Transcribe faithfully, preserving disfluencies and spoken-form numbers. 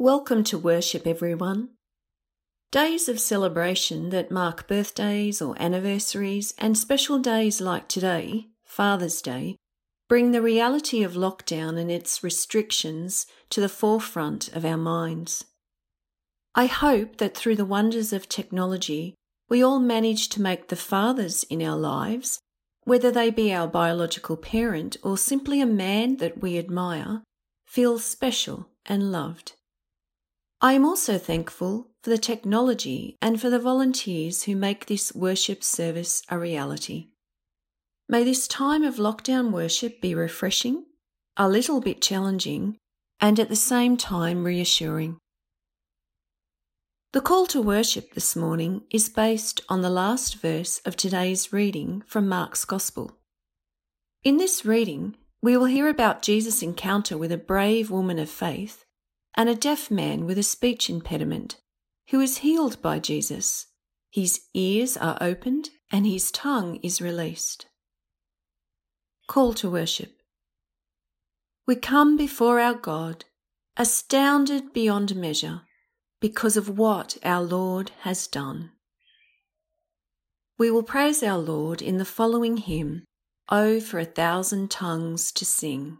Welcome to worship, everyone. Days of celebration that mark birthdays or anniversaries and special days like today, Father's Day, bring the reality of lockdown and its restrictions to the forefront of our minds. I hope that through the wonders of technology, we all manage to make the fathers in our lives, whether they be our biological parent or simply a man that we admire, feel special and loved. I am also thankful for the technology and for the volunteers who make this worship service a reality. May this time of lockdown worship be refreshing, a little bit challenging, and at the same time reassuring. The call to worship this morning is based on the last verse of today's reading from Mark's Gospel. In this reading, we will hear about Jesus' encounter with a brave woman of faith and a deaf man with a speech impediment, who is healed by Jesus. His ears are opened and his tongue is released. Call to worship. We come before our God, astounded beyond measure, because of what our Lord has done. We will praise our Lord in the following hymn, "Oh, for a thousand tongues to sing."